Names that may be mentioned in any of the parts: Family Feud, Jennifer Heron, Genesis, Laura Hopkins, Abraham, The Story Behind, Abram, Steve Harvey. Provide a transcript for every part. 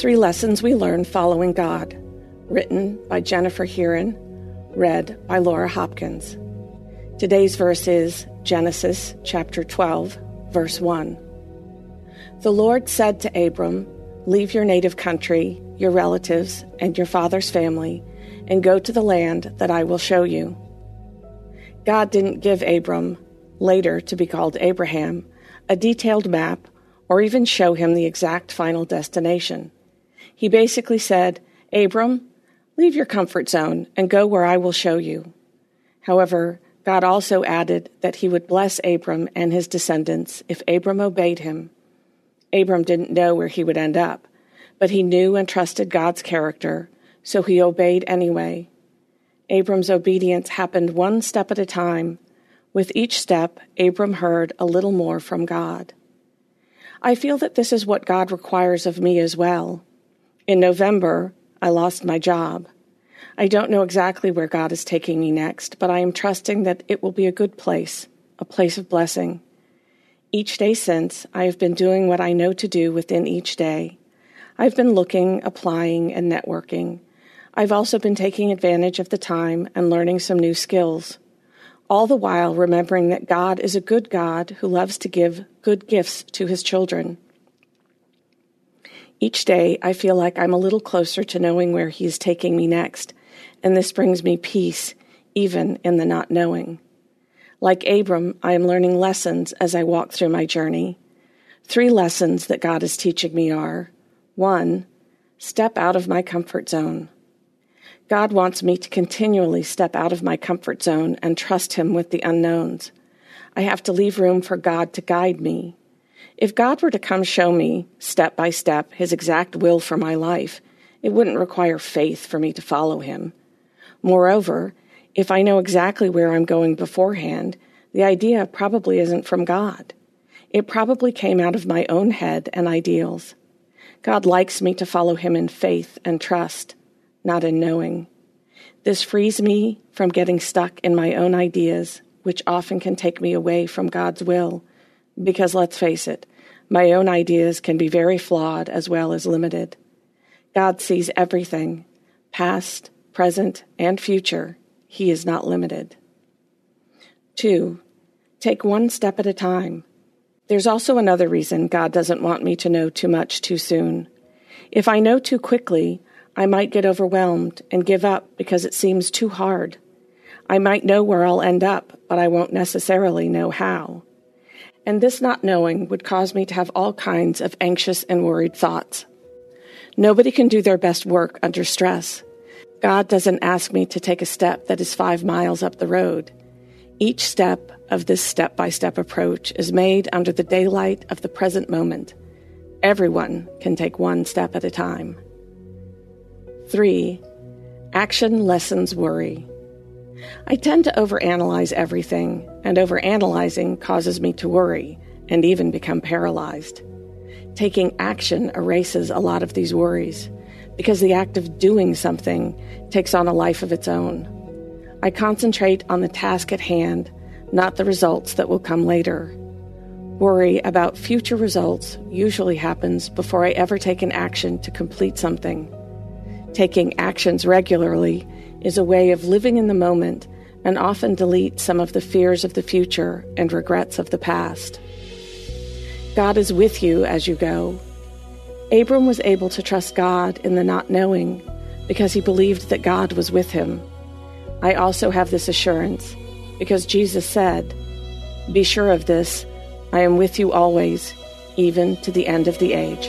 Three Lessons We Learned Following God, written by Jennifer Heron, read by Laura Hopkins. Today's verse is Genesis chapter 12, verse 1. The Lord said to Abram, "Leave your native country, your relatives, and your father's family, and go to the land that I will show you." God didn't give Abram, later to be called Abraham, a detailed map or even show him the exact final destination. He basically said, "Abram, leave your comfort zone and go where I will show you." However, God also added that he would bless Abram and his descendants if Abram obeyed him. Abram didn't know where he would end up, but he knew and trusted God's character, so he obeyed anyway. Abram's obedience happened one step at a time. With each step, Abram heard a little more from God. I feel that this is what God requires of me as well. In November, I lost my job. I don't know exactly where God is taking me next, but I am trusting that it will be a good place, a place of blessing. Each day since, I have been doing what I know to do within each day. I've been looking, applying, and networking. I've also been taking advantage of the time and learning some new skills. All the while remembering that God is a good God who loves to give good gifts to his children. Each day, I feel like I'm a little closer to knowing where he is taking me next, and this brings me peace, even in the not knowing. Like Abram, I am learning lessons as I walk through my journey. Three lessons that God is teaching me are, 1, step out of my comfort zone. God wants me to continually step out of my comfort zone and trust him with the unknowns. I have to leave room for God to guide me. If God were to come show me, step by step, his exact will for my life, it wouldn't require faith for me to follow him. Moreover, if I know exactly where I'm going beforehand, the idea probably isn't from God. It probably came out of my own head and ideals. God likes me to follow him in faith and trust, not in knowing. This frees me from getting stuck in my own ideas, which often can take me away from God's will, because let's face it, my own ideas can be very flawed as well as limited. God sees everything, past, present, and future. He is not limited. 2, take one step at a time. There's also another reason God doesn't want me to know too much too soon. If I know too quickly, I might get overwhelmed and give up because it seems too hard. I might know where I'll end up, but I won't necessarily know how. And this not knowing would cause me to have all kinds of anxious and worried thoughts. Nobody can do their best work under stress. God doesn't ask me to take a step that is 5 miles up the road. Each step of this step-by-step approach is made under the daylight of the present moment. Everyone can take one step at a time. 3, action lessens worry. I tend to overanalyze everything, and overanalyzing causes me to worry and even become paralyzed. Taking action erases a lot of these worries, because the act of doing something takes on a life of its own. I concentrate on the task at hand, not the results that will come later. Worry about future results usually happens before I ever take an action to complete something. Taking actions regularly is a way of living in the moment and often deletes some of the fears of the future and regrets of the past. God is with you as you go. Abram was able to trust God in the not knowing because he believed that God was with him. I also have this assurance because Jesus said, "Be sure of this, I am with you always, even to the end of the age."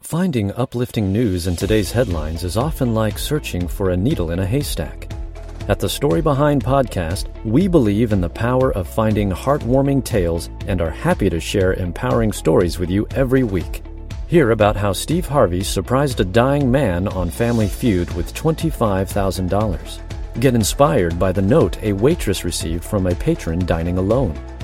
Finding uplifting news in today's headlines is often like searching for a needle in a haystack. At the Story Behind podcast, we believe in the power of finding heartwarming tales and are happy to share empowering stories with you every week. Hear about how Steve Harvey surprised a dying man on Family Feud with $25,000. Get inspired by the note a waitress received from a patron dining alone.